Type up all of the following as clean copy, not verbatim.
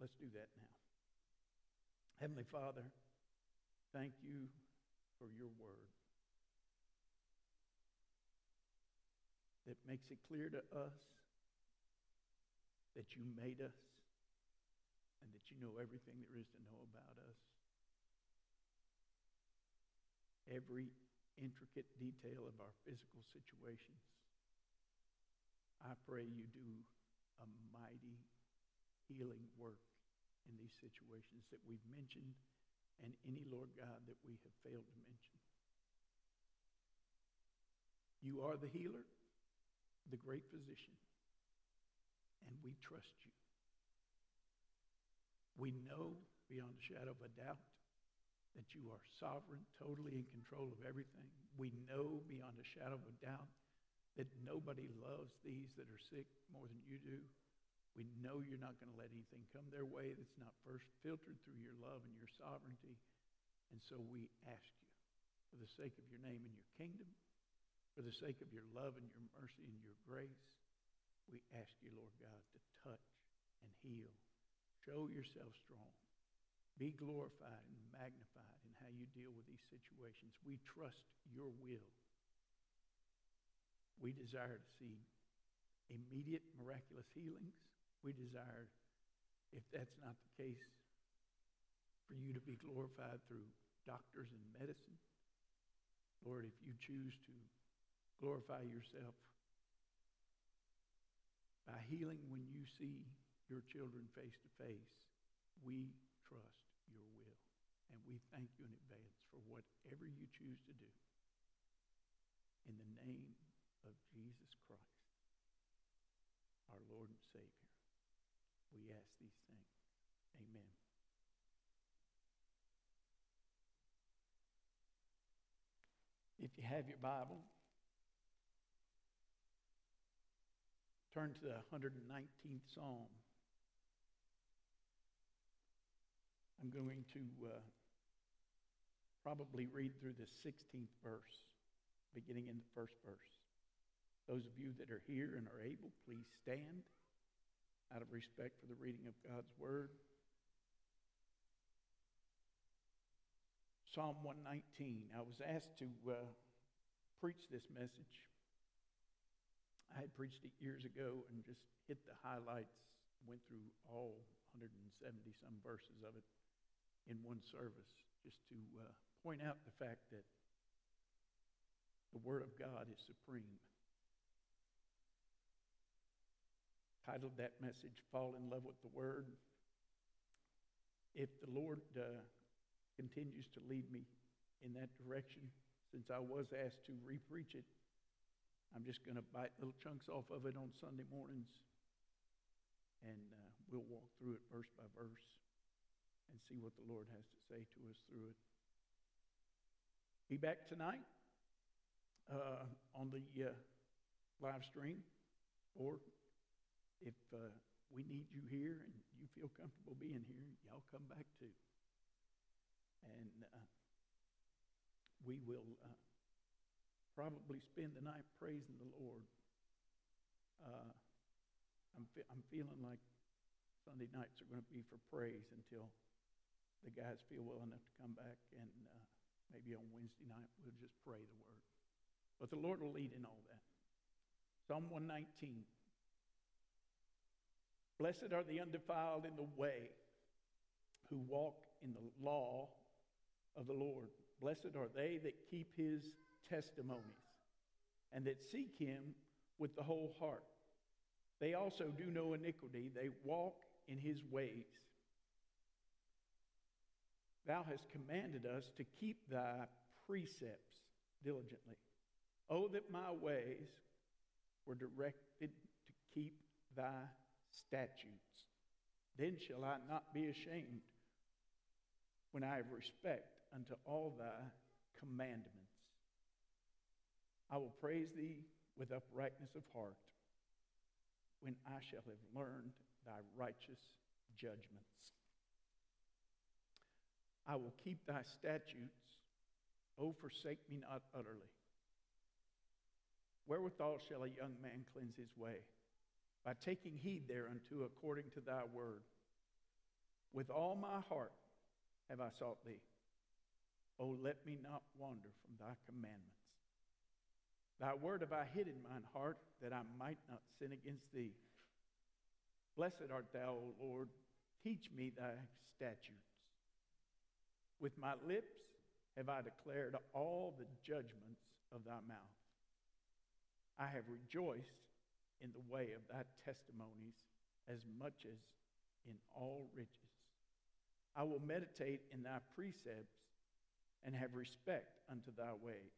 Let's do that now. Heavenly Father, thank you for your word that makes it clear to us that you made us and that you know everything there is to know about us. Every intricate detail of our physical situations. I pray you do a mighty healing work in these situations that we've mentioned and any, Lord God, that we have failed to mention. You are the healer, the great physician, and we trust you. We know beyond a shadow of a doubt that you are sovereign, totally in control of everything. We know beyond a shadow of a doubt that nobody loves these that are sick more than you do. We know you're not going to let anything come their way that's not first filtered through your love and your sovereignty. And so we ask you, for the sake of your name and your kingdom, for the sake of your love and your mercy and your grace, we ask you, Lord God, to touch and heal. Show yourself strong. Be glorified and magnified in how you deal with these situations. We trust your will. We desire to see immediate miraculous healings. We desire, if that's not the case, for you to be glorified through doctors and medicine. Lord, if you choose to glorify yourself by healing when you see your children face to face, we trust your will. And we thank you in advance for whatever you choose to do. In the name of Jesus Christ, our Lord and Savior, we ask these things. Amen. If you have your Bible, turn to the 119th Psalm. I'm going to probably read through the 16th verse, beginning in the first verse. Those of you that are here and are able, please stand out of respect for the reading of God's word. Psalm 119. I was asked to preach this message. I had preached it years ago and just hit the highlights, went through all 170-some verses of it in one service, just to point out the fact that the Word of God is supreme. Titled that message, Fall in Love with the Word. If the Lord continues to lead me in that direction, since I was asked to re-preach it, I'm just going to bite little chunks off of it on Sunday mornings, and we'll walk through it verse by verse and see what the Lord has to say to us through it. Be back tonight on the live stream, or if we need you here and you feel comfortable being here, y'all come back too. And we will probably spend the night praising the Lord. I'm feeling like Sunday nights are going to be for praise until the guys feel well enough to come back. And maybe on Wednesday night we'll just pray the word. But the Lord will lead in all that. Psalm 119. Blessed are the undefiled in the way, who walk in the law of the Lord. Blessed are they that keep his testimonies, and that seek him with the whole heart. They also do no iniquity. They walk in his ways. Thou hast commanded us to keep thy precepts diligently. Oh, that my ways were directed to keep thy statutes. Then shall I not be ashamed when I have respect unto all thy commandments. I will praise thee with uprightness of heart when I shall have learned thy righteous judgments. I will keep thy statutes. O forsake me not utterly. Wherewithal shall a young man cleanse his way? By taking heed thereunto according to thy word. With all my heart have I sought thee. Oh, let me not wander from thy commandments. Thy word have I hid in mine heart, that I might not sin against thee. Blessed art thou, O Lord. Teach me thy statutes. With my lips have I declared all the judgments of thy mouth. I have rejoiced in the way of thy testimonies as much as in all riches. I will meditate in thy precepts and have respect unto thy ways.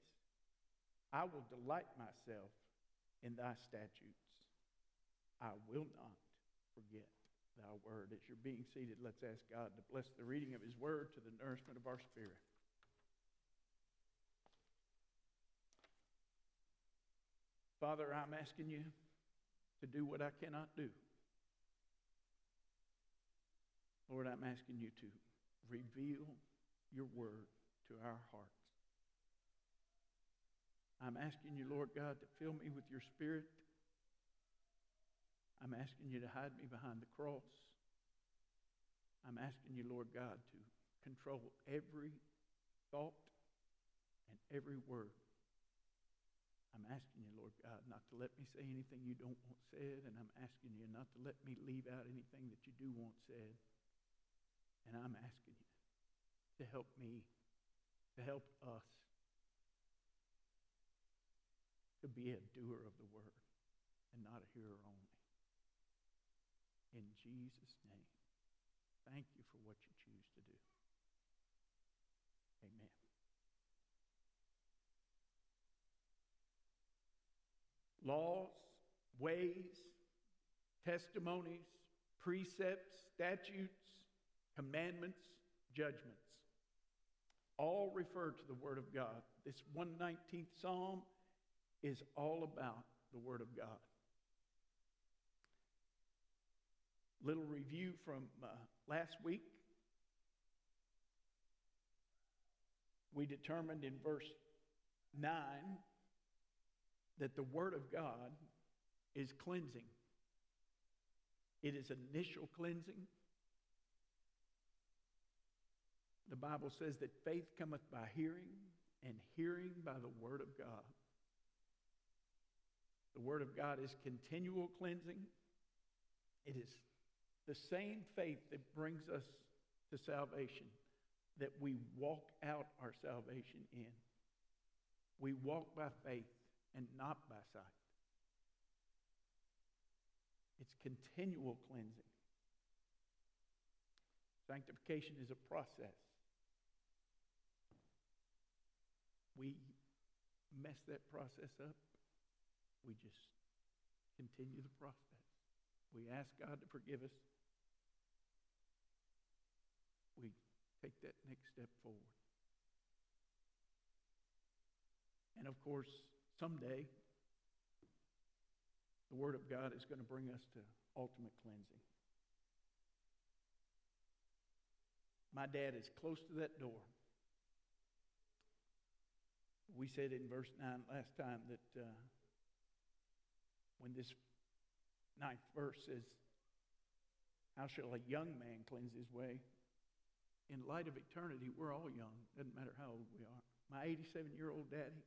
I will delight myself in thy statutes. I will not forget thy word. As you're being seated, let's ask God to bless the reading of his word to the nourishment of our spirit. Father, I'm asking you to do what I cannot do. Lord, I'm asking you to reveal your word to our hearts. I'm asking you, Lord God, to fill me with your spirit. I'm asking you to hide me behind the cross. I'm asking you, Lord God, to control every thought and every word. I'm asking you, Lord God, not to let me say anything you don't want said, and I'm asking you not to let me leave out anything that you do want said. And I'm asking you to help me, to help us, to be a doer of the word and not a hearer only. In Jesus' name, thank you for what you choose to do. Amen. Laws, ways, testimonies, precepts, statutes, commandments, judgments, all refer to the Word of God. This 119th Psalm is all about the Word of God. Little review from last week. We determined in verse 9 that the Word of God is cleansing. It is initial cleansing. The Bible says that faith cometh by hearing, and hearing by the Word of God. The Word of God is continual cleansing. It is the same faith that brings us to salvation, that we walk out our salvation in. We walk by faith and not by sight. It's continual cleansing. Sanctification is a process. We mess that process up. We just continue the process. We ask God to forgive us. We take that next step forward. And of course, someday, the Word of God is going to bring us to ultimate cleansing. My dad is close to that door. We said in verse 9 last time that when this 9th verse says, how shall a young man cleanse his way? In light of eternity, we're all young. Doesn't matter how old we are. My 87-year-old daddy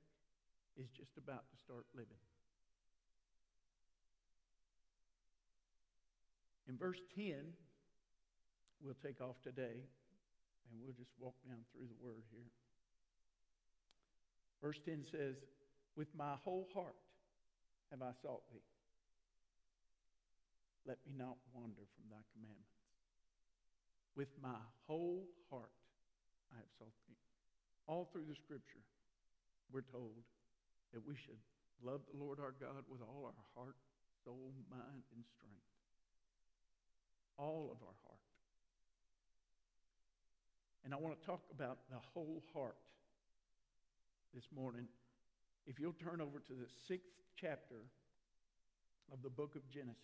is just about to start living. In verse 10, we'll take off today, and we'll just walk down through the word here. Verse 10 says, with my whole heart have I sought thee. Let me not wander from thy commandments. With my whole heart I have sought thee. All through the scripture, we're told that we should love the Lord our God with all our heart, soul, mind, and strength. All of our heart. And I want to talk about the whole heart this morning. If you'll turn over to the 6th chapter of the book of Genesis.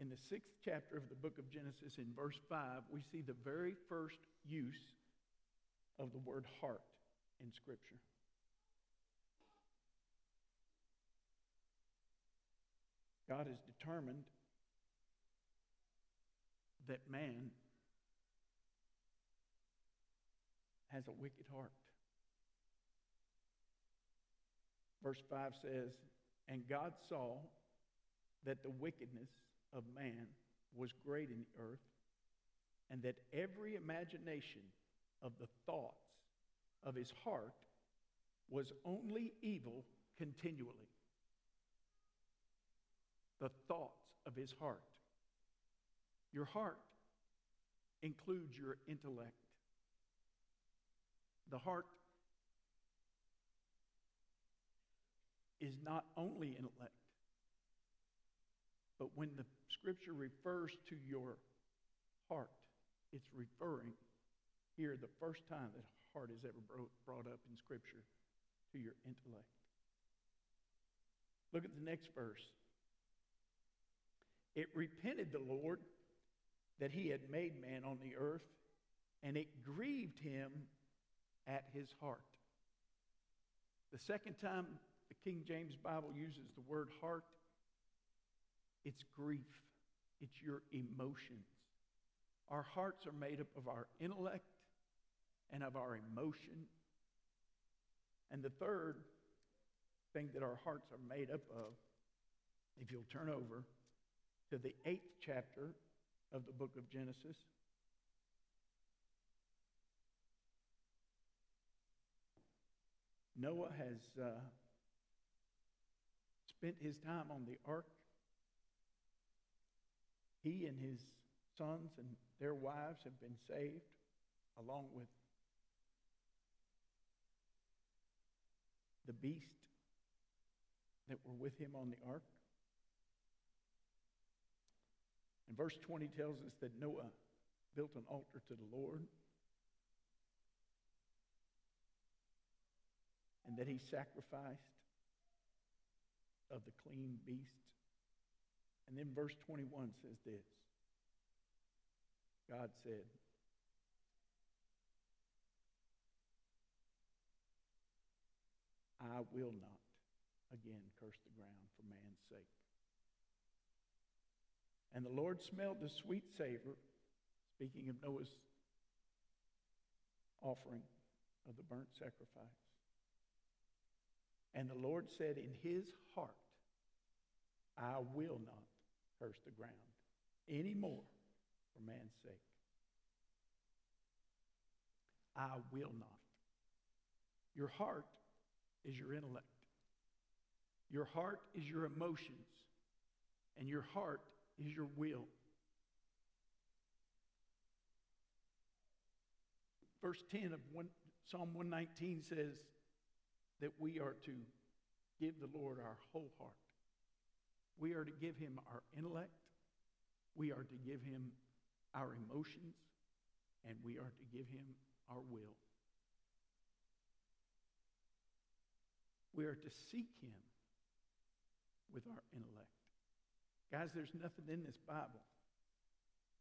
In the 6th chapter of the book of Genesis, in verse 5, we see the very first use of the word heart in Scripture. God is determined that man has a wicked heart. Verse 5 says, and God saw that the wickedness of man was great in the earth, and that every imagination of the thoughts of his heart was only evil continually. The thoughts of his heart. Your heart includes your intellect. The heart is not only intellect, but when the Scripture refers to your heart, it's referring here the first time that heart is ever brought up in Scripture to your intellect. Look at the next verse. It repented the Lord that he had made man on the earth, and it grieved him at his heart. The second time the King James Bible uses the word heart, it's grief. It's your emotions. Our hearts are made up of our intellect and of our emotion. And the third thing that our hearts are made up of, if you'll turn over to the 8th chapter of the book of Genesis. Noah has spent his time on the ark. He and his sons and their wives have been saved, along with the beast that were with him on the ark. And verse 20 tells us that Noah built an altar to the Lord, and that he sacrificed of the clean beast. And then verse 21 says this. God said, I will not again curse the ground for man's sake. And the Lord smelled the sweet savor, speaking of Noah's offering of the burnt sacrifice. And the Lord said in his heart, I will not curse the ground anymore for man's sake. I will not. Your heart is your intellect. Your heart is your emotions. And your heart is your will. Verse 10 of Psalm 119 says that we are to give the Lord our whole heart. We are to give him our intellect. We are to give him our emotions. And we are to give him our will. We are to seek him with our intellect. Guys, there's nothing in this Bible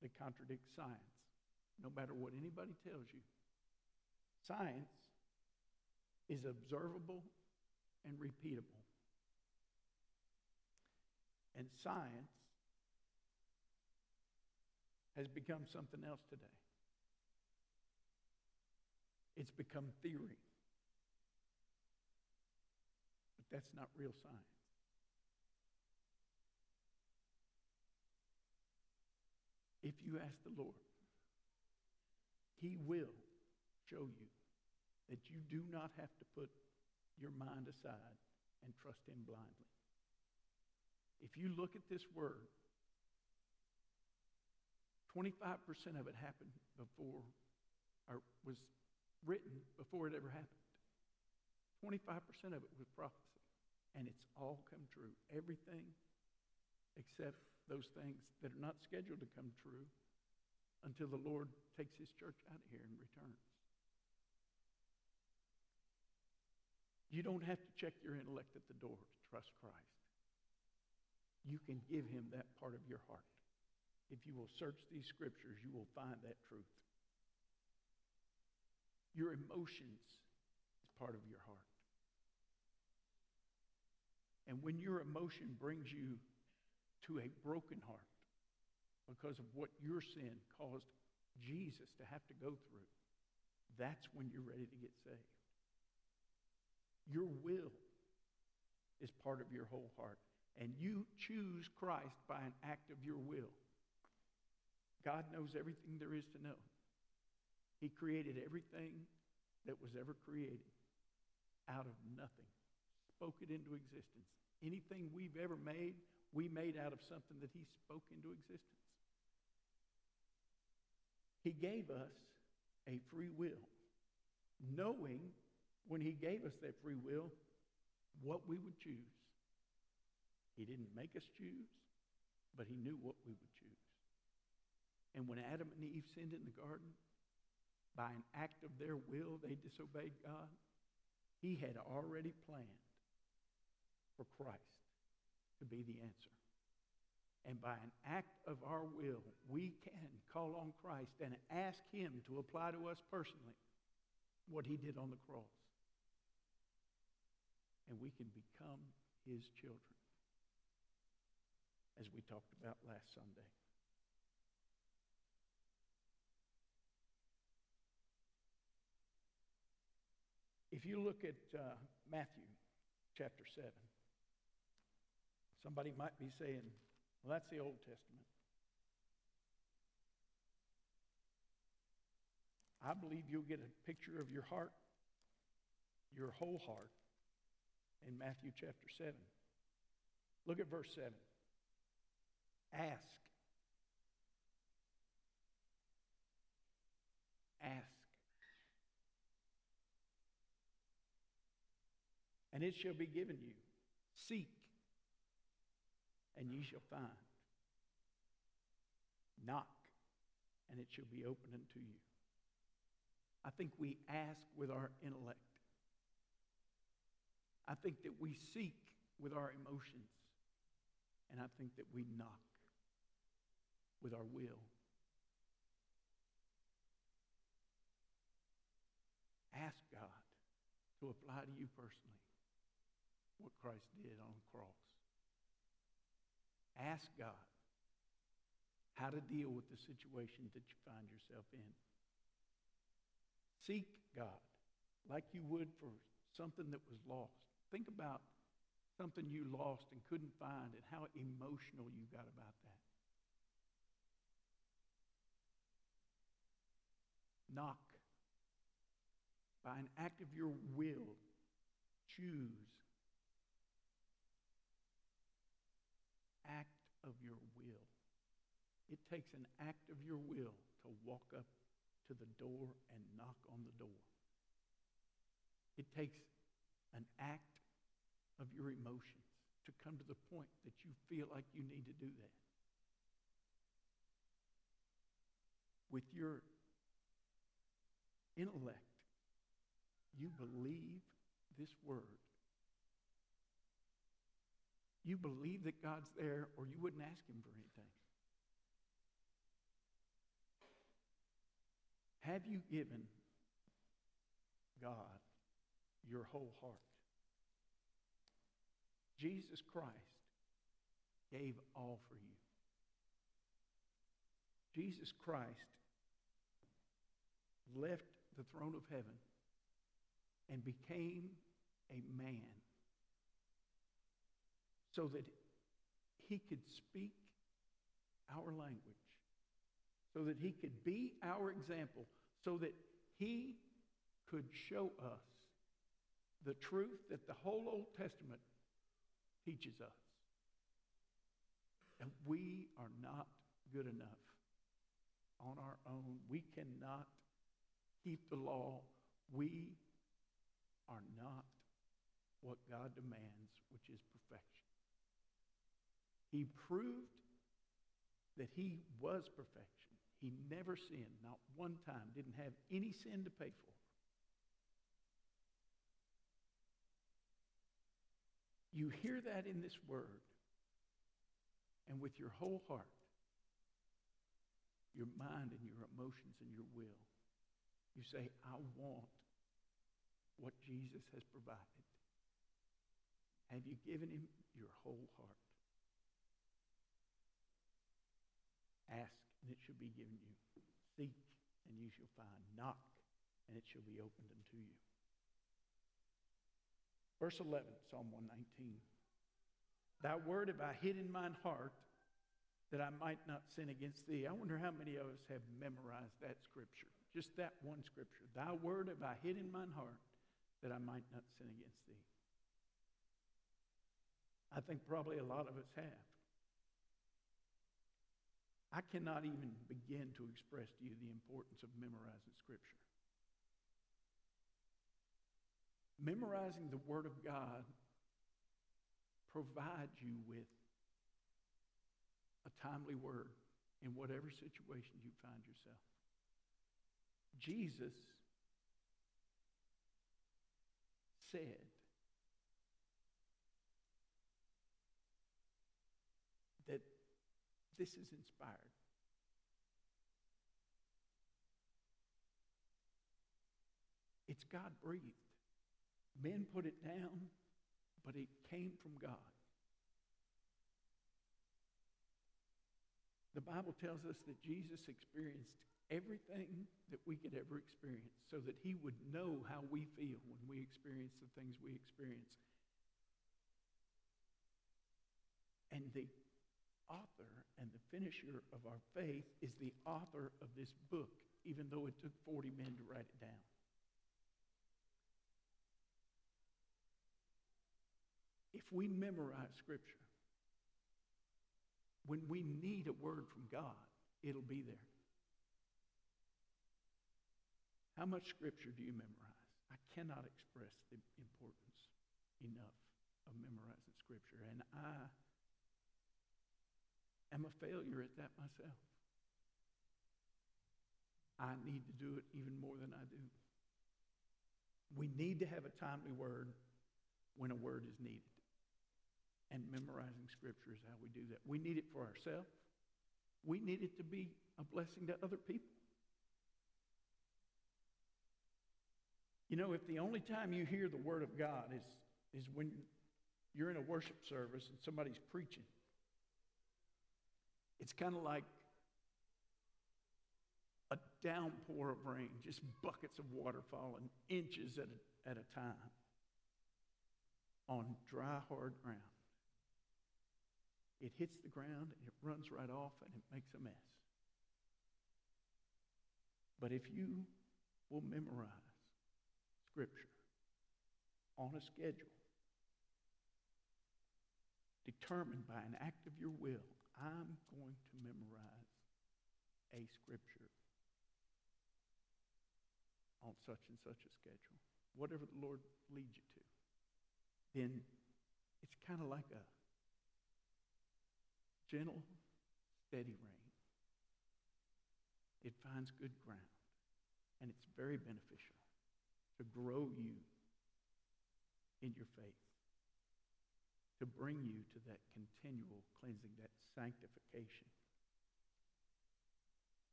that contradicts science, no matter what anybody tells you. Science is observable and repeatable. And science has become something else today. It's become theory. But that's not real science. If you ask the Lord, he will show you that you do not have to put your mind aside and trust him blindly. If you look at this word, 25% of it happened before, or was written before it ever happened. 25% of it was prophecy, and it's all come true. Everything except those things that are not scheduled to come true until the Lord takes his church out of here and returns. You don't have to check your intellect at the door to trust Christ. You can give him that part of your heart. If you will search these scriptures, you will find that truth. Your emotions is part of your heart. And when your emotion brings you to a broken heart because of what your sin caused Jesus to have to go through, that's when you're ready to get saved. Your will is part of your whole heart, and you choose Christ by an act of your will. God knows everything there is to know. He created everything that was ever created out of nothing, spoke it into existence. Anything we've ever made, we made out of something that he spoke into existence. He gave us a free will, knowing when he gave us that free will what we would choose. He didn't make us choose, but he knew what we would choose. And when Adam and Eve sinned in the garden, by an act of their will, they disobeyed God. He had already planned for Christ to be the answer. And by an act of our will, we can call on Christ and ask him to apply to us personally what he did on the cross. And we can become his children, as we talked about last Sunday. If you look at Matthew chapter 7, somebody might be saying, well, that's the Old Testament. I believe you'll get a picture of your heart, your whole heart, in Matthew chapter 7. Look at verse 7. Ask. Ask. And it shall be given you. Seek, and ye shall find. Knock, and it shall be opened unto you. I think we ask with our intellect. I think that we seek with our emotions. And I think that we knock with our will. Ask God to apply to you personally what Christ did on the cross. Ask God how to deal with the situation that you find yourself in. Seek God like you would for something that was lost. Think about something you lost and couldn't find and how emotional you got about that. Knock. By an act of your will, choose. Act of your will. It takes an act of your will to walk up to the door and knock on the door. It takes an act of your emotions to come to the point that you feel like you need to do that. With your intellect, you believe this word. You believe that God's there, or you wouldn't ask him for anything. Have you given God your whole heart? Jesus Christ gave all for you. Jesus Christ left the throne of heaven and became a man so that he could speak our language, so that he could be our example, so that he could show us the truth that the whole Old Testament teaches us. And we are not good enough on our own. We cannot keep the law. We are not what God demands, which is perfection. He proved that he was perfection. He never sinned, not one time, didn't have any sin to pay for. You hear that in this word, and with your whole heart, your mind and your emotions and your will, you say, I want what Jesus has provided. Have you given him your whole heart? and it shall be given you. Seek, and you shall find. Knock, and it shall be opened unto you. Verse 11, Psalm 119. Thy word have I hid in mine heart, that I might not sin against thee. I wonder how many of us have memorized that scripture. Just that one scripture. Thy word have I hid in mine heart, that I might not sin against thee. I think probably a lot of us have. I cannot even begin to express to you the importance of memorizing scripture. Memorizing the Word of God provides you with a timely word in whatever situation you find yourself. Jesus said that this is inspired. It's God-breathed. Men put it down, but it came from God. The Bible tells us that Jesus experienced everything that we could ever experience so that he would know how we feel when we experience the things we experience. And the author and the finisher of our faith is the author of this book, even though it took 40 men to write it down. If we memorize Scripture, when we need a word from God, it'll be there. How much Scripture do you memorize? I cannot express the importance enough of memorizing Scripture, and I am a failure at that myself. I need to do it even more than I do. We need to have a timely word when a word is needed. And memorizing Scripture is how we do that. We need it for ourselves. We need it to be a blessing to other people. You know, if the only time you hear the Word of God is when you're in a worship service and somebody's preaching, it's kind of like a downpour of rain, just buckets of water falling, inches at a time on dry, hard ground. It hits the ground, and it runs right off, and it makes a mess. But if you will memorize Scripture on a schedule, determined by an act of your will, I'm going to memorize a Scripture on such and such a schedule, whatever the Lord leads you to, then it's kind of like a gentle, steady rain. It finds good ground, and it's very beneficial to grow you in your faith, to bring you to that continual cleansing, that sanctification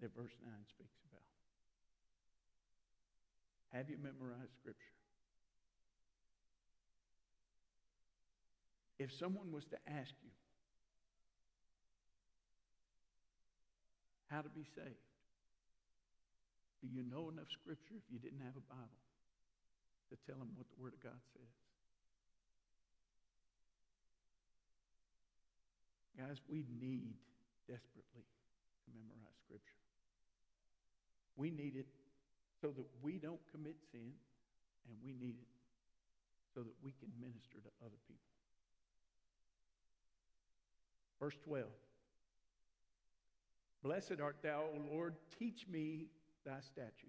that verse 9 speaks about. Have you memorized Scripture? If someone was to ask you how to be saved, do you know enough Scripture if you didn't have a Bible to tell them what the Word of God says? Guys, we need desperately to memorize Scripture. We need it so that we don't commit sin, and we need it so that we can minister to other people. Verse 12. Blessed art thou, O Lord, teach me thy statutes.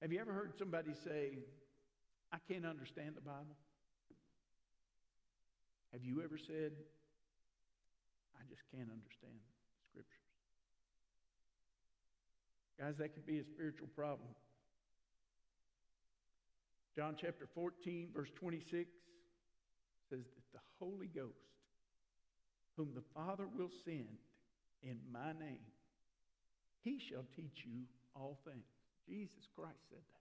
Have you ever heard somebody say, I can't understand the Bible? Have you ever said, I just can't understand the Scriptures? Guys, that could be a spiritual problem. John chapter 14, verse 26 says that the Holy Ghost, whom the Father will send in my name, he shall teach you all things. Jesus Christ said that.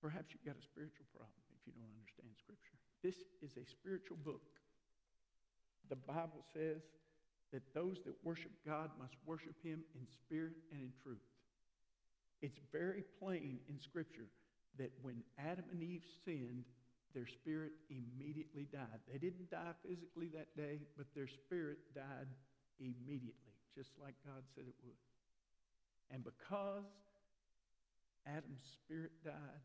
Perhaps you've got a spiritual problem if you don't understand Scripture. This is a spiritual book. The Bible says that those that worship God must worship Him in spirit and in truth. It's very plain in Scripture that when Adam and Eve sinned, their spirit immediately died. They didn't die physically that day, but their spirit died immediately, just like God said it would. And because Adam's spirit died,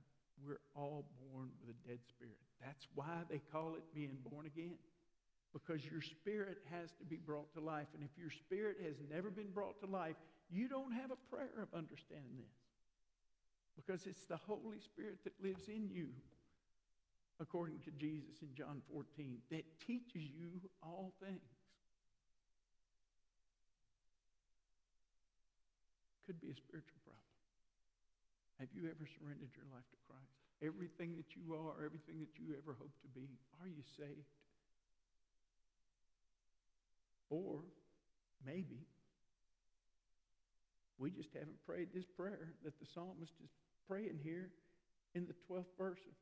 we're all born with a dead spirit. That's why they call it being born again, because your spirit has to be brought to life. And if your spirit has never been brought to life, you don't have a prayer of understanding this, because it's the Holy Spirit that lives in you, according to Jesus in John 14, that teaches you all things. Could be a spiritual problem. Have you ever surrendered your life to Christ? Everything that you are, everything that you ever hope to be, are you saved? Or maybe we just haven't prayed this prayer that the psalmist is praying here in the 12th verse of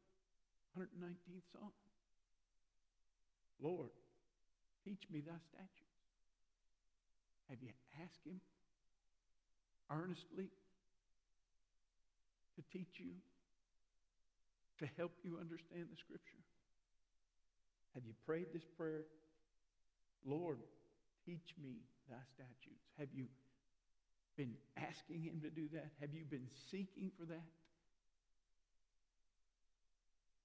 119th Psalm. Lord, teach me thy statutes. Have you asked him earnestly to teach you, to help you understand the Scripture? Have you prayed this prayer? Lord, teach me thy statutes. Have you been asking him to do that? Have you been seeking for that?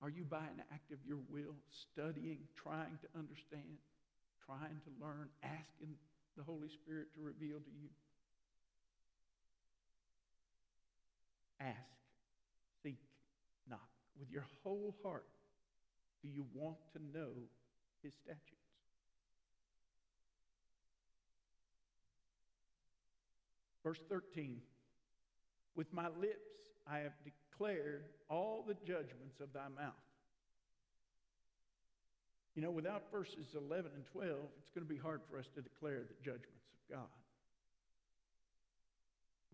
Are you, by an act of your will, studying, trying to understand, trying to learn, asking the Holy Spirit to reveal to you? Ask, seek, knock. With your whole heart, do you want to know his statutes? Verse 13, with my lips I have declared all the judgments of thy mouth. You know, without verses 11 and 12, it's going to be hard for us to declare the judgments of God.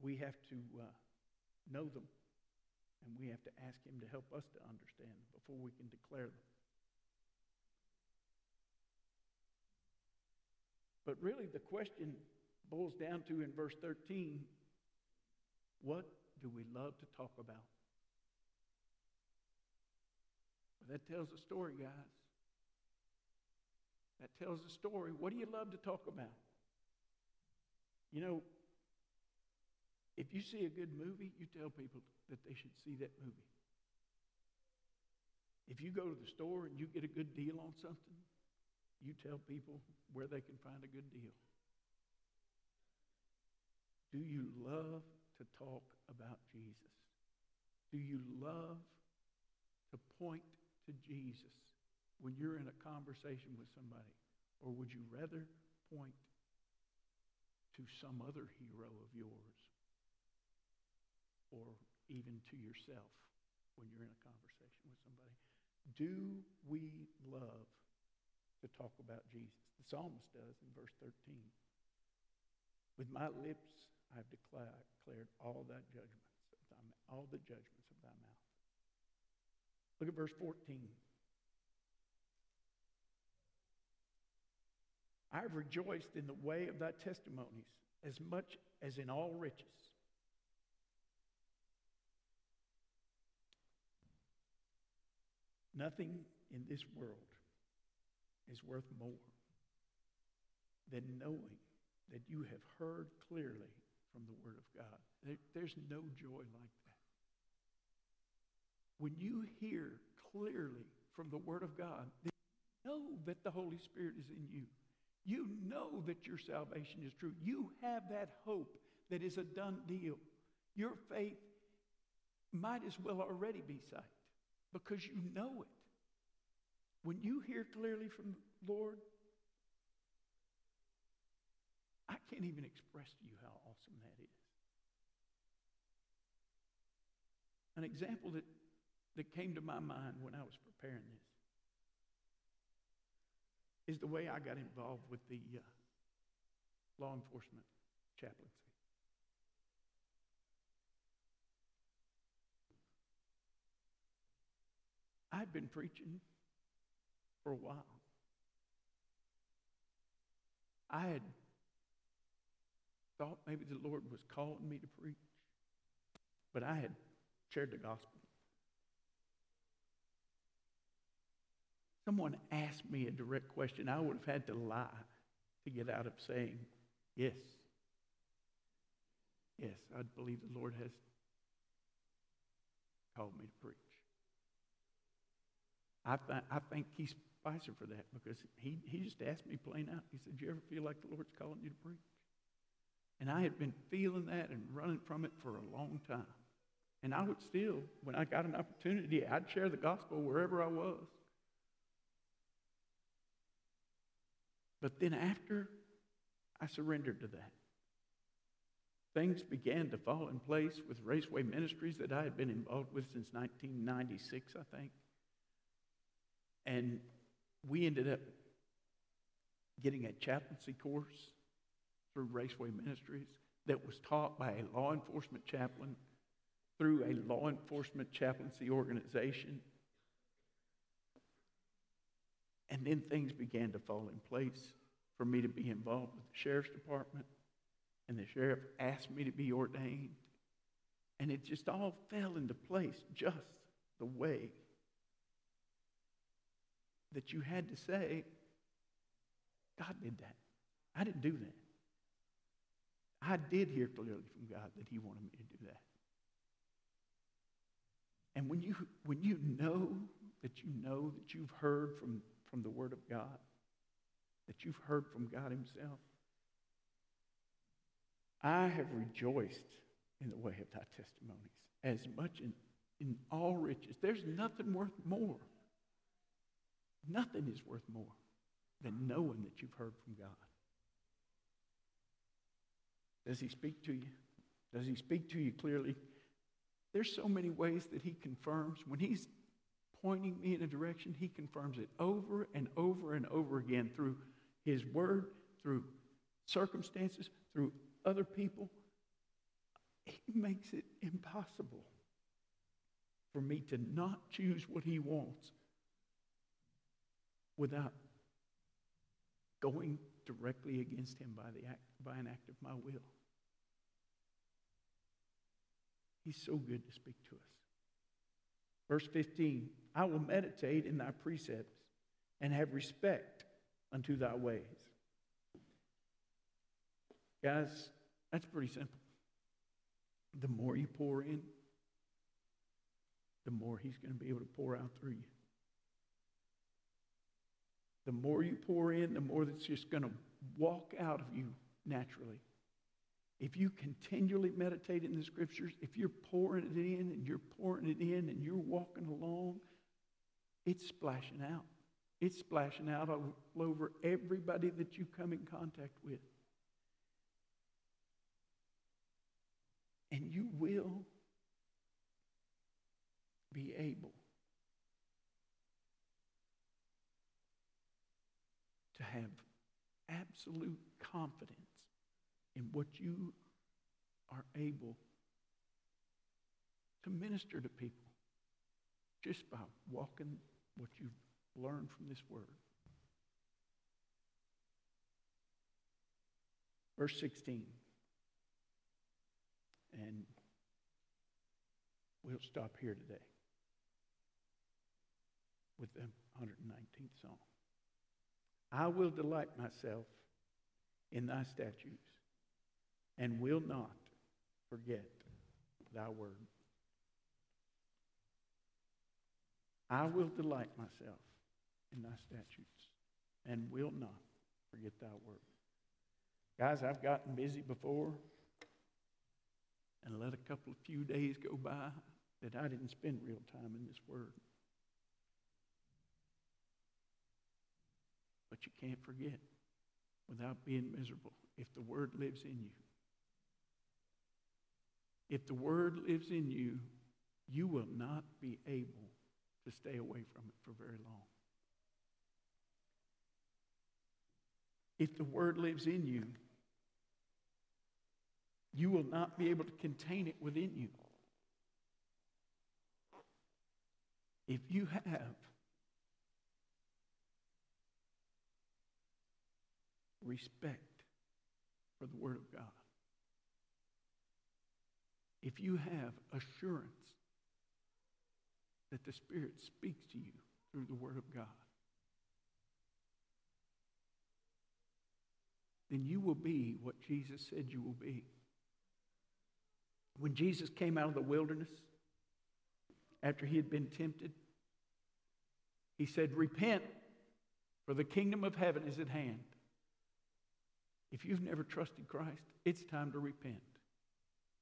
We have to know them, and we have to ask him to help us to understand them before we can declare them. But really the question boils down to, in verse 13, what do we love to talk about? Well, that tells a story, guys. That tells a story. What do you love to talk about? You know, if you see a good movie, you tell people that they should see that movie. If you go to the store and you get a good deal on something, you tell people where they can find a good deal. Do you love to talk about Jesus? Do you love to point to Jesus when you're in a conversation with somebody? Or would you rather point to some other hero of yours? Or even to yourself when you're in a conversation with somebody? Do we love to talk about Jesus? The psalmist does in verse 13. With my lips I have declared all the judgments of thy mouth. Look at verse 14. I have rejoiced in the way of thy testimonies as much as in all riches. Nothing in this world is worth more than knowing that you have heard clearly from the Word of God. There's no joy like that. When you hear clearly from the Word of God, then you know that the Holy Spirit is in you. You know that your salvation is true. You have that hope that is a done deal. Your faith might as well already be sight, because you know it. When you hear clearly from the Lord, I can't even express to you how awesome that is. An example that came to my mind when I was preparing this is the way I got involved with the law enforcement chaplaincy. I I'd been preaching for a while. I had thought maybe the Lord was calling me to preach, but I had shared the gospel. Someone asked me a direct question. I would have had to lie to get out of saying, yes. Yes, I believe the Lord has called me to preach. I thank Keith Spicer for that, because he just asked me plain out. He said, do you ever feel like the Lord's calling you to preach? And I had been feeling that and running from it for a long time. And I would still, when I got an opportunity, I'd share the gospel wherever I was. But then after I surrendered to that, things began to fall in place with Raceway Ministries that I had been involved with since 1996, I think. And we ended up getting a chaplaincy course through Raceway Ministries that was taught by a law enforcement chaplain through a law enforcement chaplaincy organization. And then things began to fall in place for me to be involved with the sheriff's department. And the sheriff asked me to be ordained. And it just all fell into place just the way that you had to say, God did that. I didn't do that. I did hear clearly from God that he wanted me to do that. And when you know that you've heard from the Word of God, that you've heard from God himself. I have rejoiced in the way of thy testimonies as much in all riches. There's nothing worth more. Nothing is worth more than knowing that you've heard from God. Does he speak to you? Does he speak to you clearly? There's so many ways that he confirms. When he's pointing me in a direction, he confirms it over and over and over again through his word, through circumstances, through other people. He makes it impossible for me to not choose what he wants without going directly against him by an act of my will. He's so good to speak to us. Verse 15, I will meditate in thy precepts and have respect unto thy ways. Guys, that's pretty simple. The more you pour in, the more he's going to be able to pour out through you. The more you pour in, the more that's just going to walk out of you naturally. If you continually meditate in the Scriptures, if you're pouring it in and you're pouring it in and you're walking along, it's splashing out. It's splashing out all over everybody that you come in contact with. And you will be able to have absolute confidence in what you are able to minister to people just by walking what you've learned from this word. Verse 16. And we'll stop here today with the 119th Psalm. I will delight myself in thy statutes and will not forget thy word. I will delight myself in thy statutes and will not forget thy word. Guys, I've gotten busy before and let a few days go by that I didn't spend real time in this word. But you can't forget without being miserable if the word lives in you. If the word lives in you, you will not be able to stay away from it for very long. If the word lives in you, you will not be able to contain it within you. If you have respect for the Word of God, if you have assurance that the Spirit speaks to you through the Word of God, then you will be what Jesus said you will be. When Jesus came out of the wilderness, after he had been tempted, he said, "Repent, for the kingdom of heaven is at hand." If you've never trusted Christ, it's time to repent.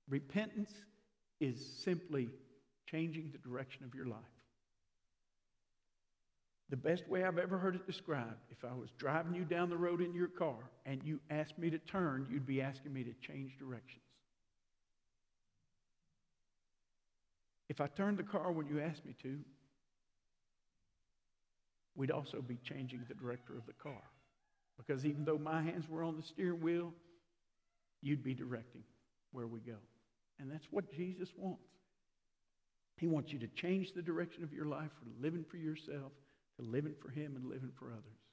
Repentance is simply changing the direction of your life. The best way I've ever heard it described, if I was driving you down the road in your car and you asked me to turn, you'd be asking me to change directions. If I turned the car when you asked me to, we'd also be changing the director of the car. Because even though my hands were on the steering wheel, you'd be directing where we go. And that's what Jesus wants. He wants you to change the direction of your life from living for yourself to living for him and living for others.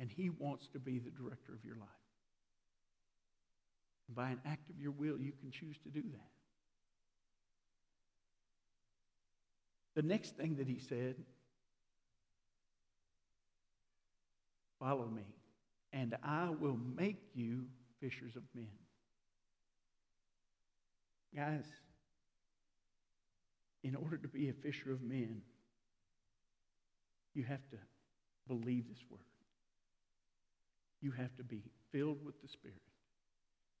And he wants to be the director of your life. And by an act of your will, you can choose to do that. The next thing that he said, "Follow me, and I will make you fishers of men." Guys, in order to be a fisher of men, you have to believe this word. You have to be filled with the Spirit,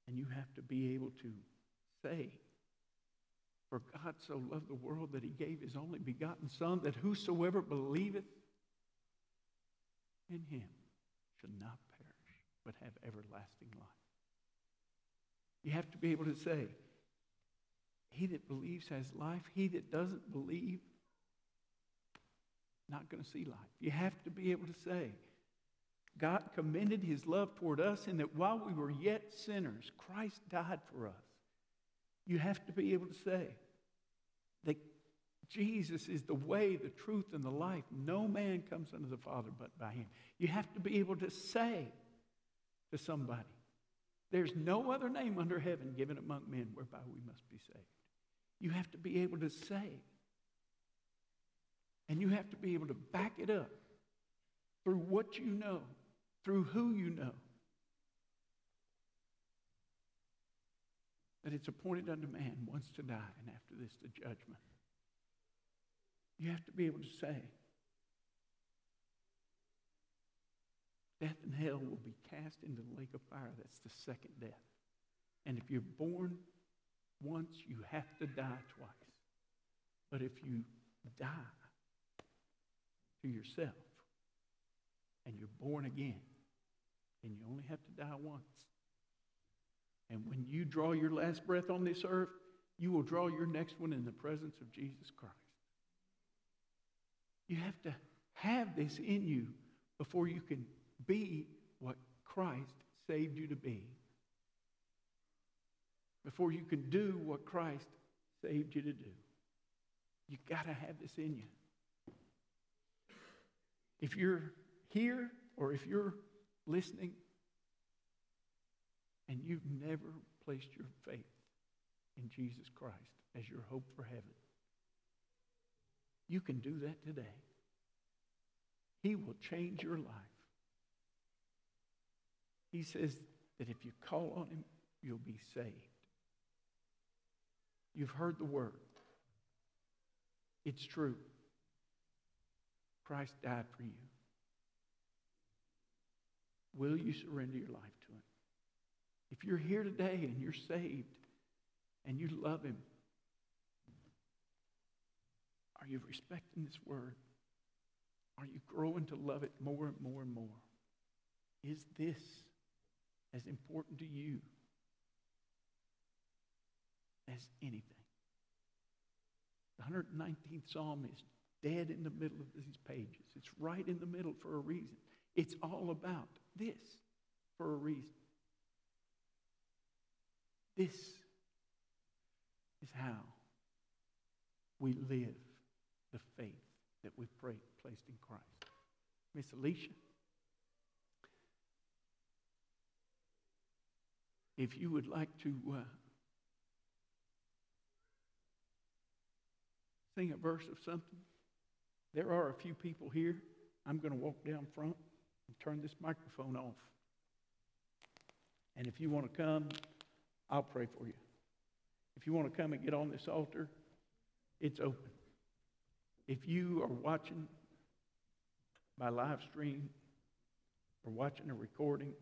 and you have to be able to say, "For God so loved the world that he gave his only begotten Son, that whosoever believeth in him should not perish, but have everlasting life." You have to be able to say, "He that believes has life. He that doesn't believe, not going to see life." You have to be able to say, "God commended his love toward us, and that while we were yet sinners, Christ died for us." You have to be able to say that Jesus is the way, the truth, and the life. No man comes unto the Father but by him. You have to be able to say to somebody, "There's no other name under heaven given among men whereby we must be saved." You have to be able to say, and you have to be able to back it up through what you know, through who you know, that it's appointed unto man once to die, and after this the judgment. You have to be able to say, "Death and hell will be cast into the lake of fire." That's the second death. And if you're born once, you have to die twice. But if you die to yourself and you're born again, then you only have to die once. And when you draw your last breath on this earth, you will draw your next one in the presence of Jesus Christ. You have to have this in you before you can be what Christ saved you to be. Before you can do what Christ saved you to do. You got to have this in you. If you're here or if you're listening and you've never placed your faith in Jesus Christ as your hope for heaven, you can do that today. He will change your life. He says that if you call on him, you'll be saved. You've heard the word. It's true. Christ died for you. Will you surrender your life to him? If you're here today and you're saved and you love him, are you respecting this word? Are you growing to love it more and more and more? Is this as important to you as anything? The 119th Psalm is dead in the middle of these pages. It's right in the middle for a reason. It's all about this for a reason. This is how we live the faith that we placed in Christ. Miss Alicia, if you would like to sing a verse of something. There are a few people here. I'm going to walk down front and turn this microphone off. And if you want to come, I'll pray for you. If you want to come and get on this altar, it's open. If you are watching by live stream or watching a recording,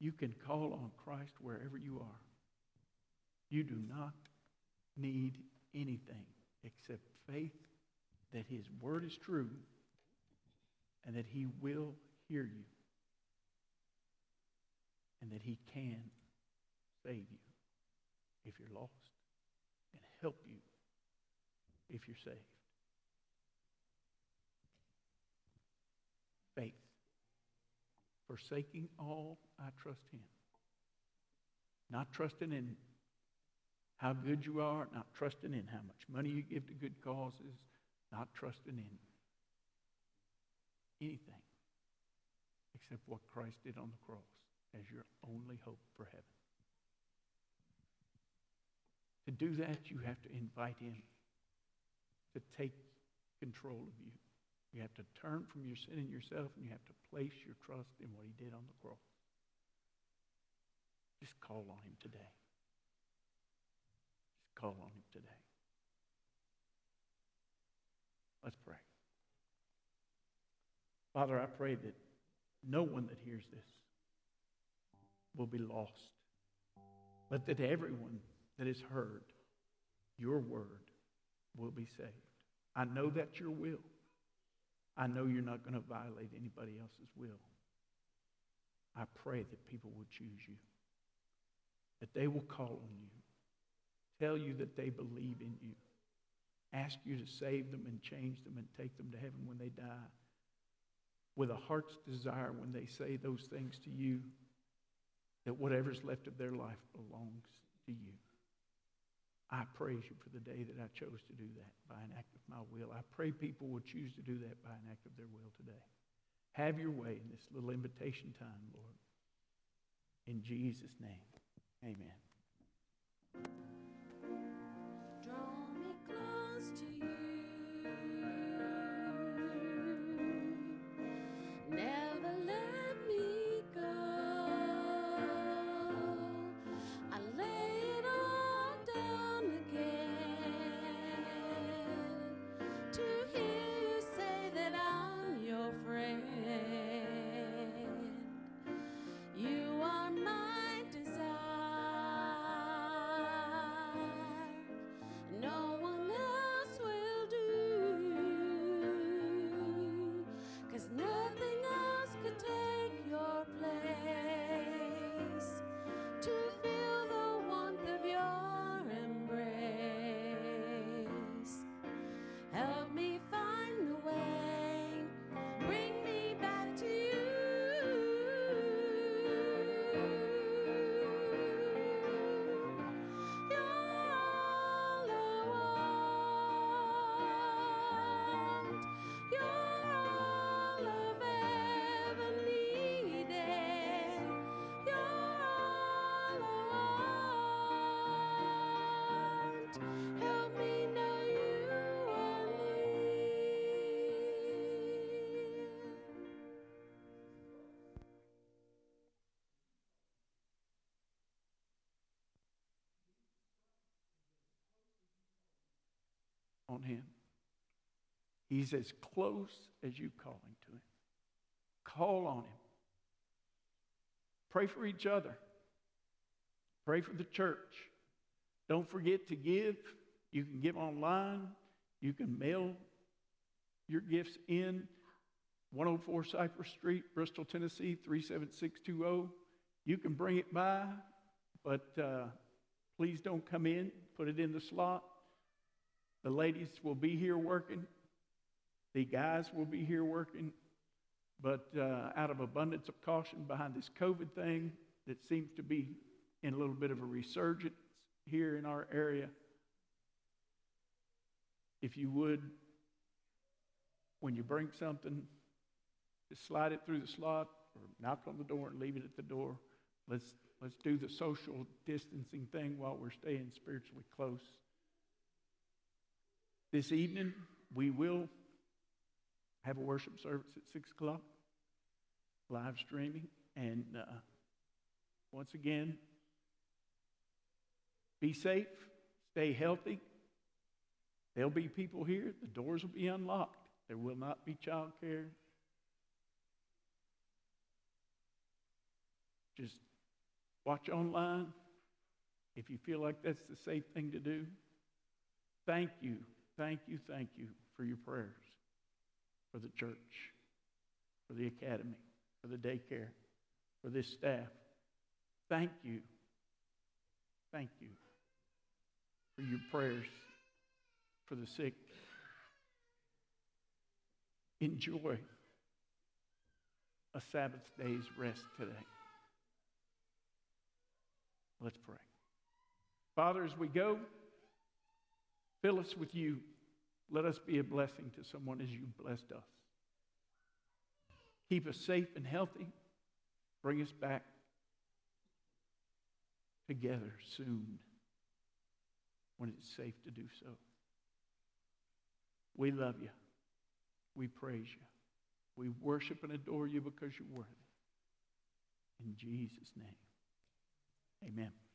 you can call on Christ wherever you are. You do not need anything except faith that His Word is true and that He will hear you and that He can save you if you're lost and help you if you're saved. Faith. Forsaking all, I trust Him. Not trusting in how good you are, not trusting in how much money you give to good causes, not trusting in anything except what Christ did on the cross as your only hope for heaven. To do that, you have to invite Him to take control of you. You have to turn from your sin in yourself, and you have to place your trust in what He did on the cross. Just call on Him today. Call on Him today. Let's pray. Father, I pray that no one that hears this will be lost, but that everyone that has heard your word will be saved. I know that's your will. I know you're not going to violate anybody else's will. I pray that people will choose you, that they will call on you, tell you that they believe in you, ask you to save them and change them and take them to heaven when they die, with a heart's desire when they say those things to you, that whatever's left of their life belongs to you. I praise you for the day that I chose to do that by an act of my will. I pray people will choose to do that by an act of their will today. Have your way in this little invitation time, Lord. In Jesus' name, amen. Draw me close to you. Never let me go. I lay it all down again to hear you say that I'm your friend. You are my desire. No one else will do, 'cause nothing else could take your place, to feel the warmth of your embrace. Help me find the way, bring me back to you. You're all I want. You're all I've ever needed. You're all I want. Help me know you are near. On Him. He's as close as you calling to Him. Call on Him. Pray for each other. Pray for the church. Don't forget to give. You can give online. You can mail your gifts in. 104 Cypress Street, Bristol, Tennessee, 37620. You can bring it by, but please don't come in. Put it in the slot. The ladies will be here working. The guys will be here working. But out of abundance of caution behind this COVID thing that seems to be in a little bit of a resurgence here in our area, If you would, when you bring something, just slide it through the slot or knock on the door and leave it at the door. Let's do the social distancing thing while we're staying spiritually close. This evening, we will have a worship service at 6 o'clock, live streaming. And once again, be safe, stay healthy. There'll be people here. The doors will be unlocked. There will not be child care. Just watch online if you feel like that's the safe thing to do. Thank you for your prayers, for the church, for the academy, for the daycare, for this staff. Thank you for your prayers for the sick. Enjoy a Sabbath day's rest today. Let's pray. Father, as we go, fill us with you. Let us be a blessing to someone as you blessed us. Keep us safe and healthy. Bring us back together soon when it's safe to do so. We love you. We praise you. We worship and adore you because you're worthy. In Jesus' name, amen.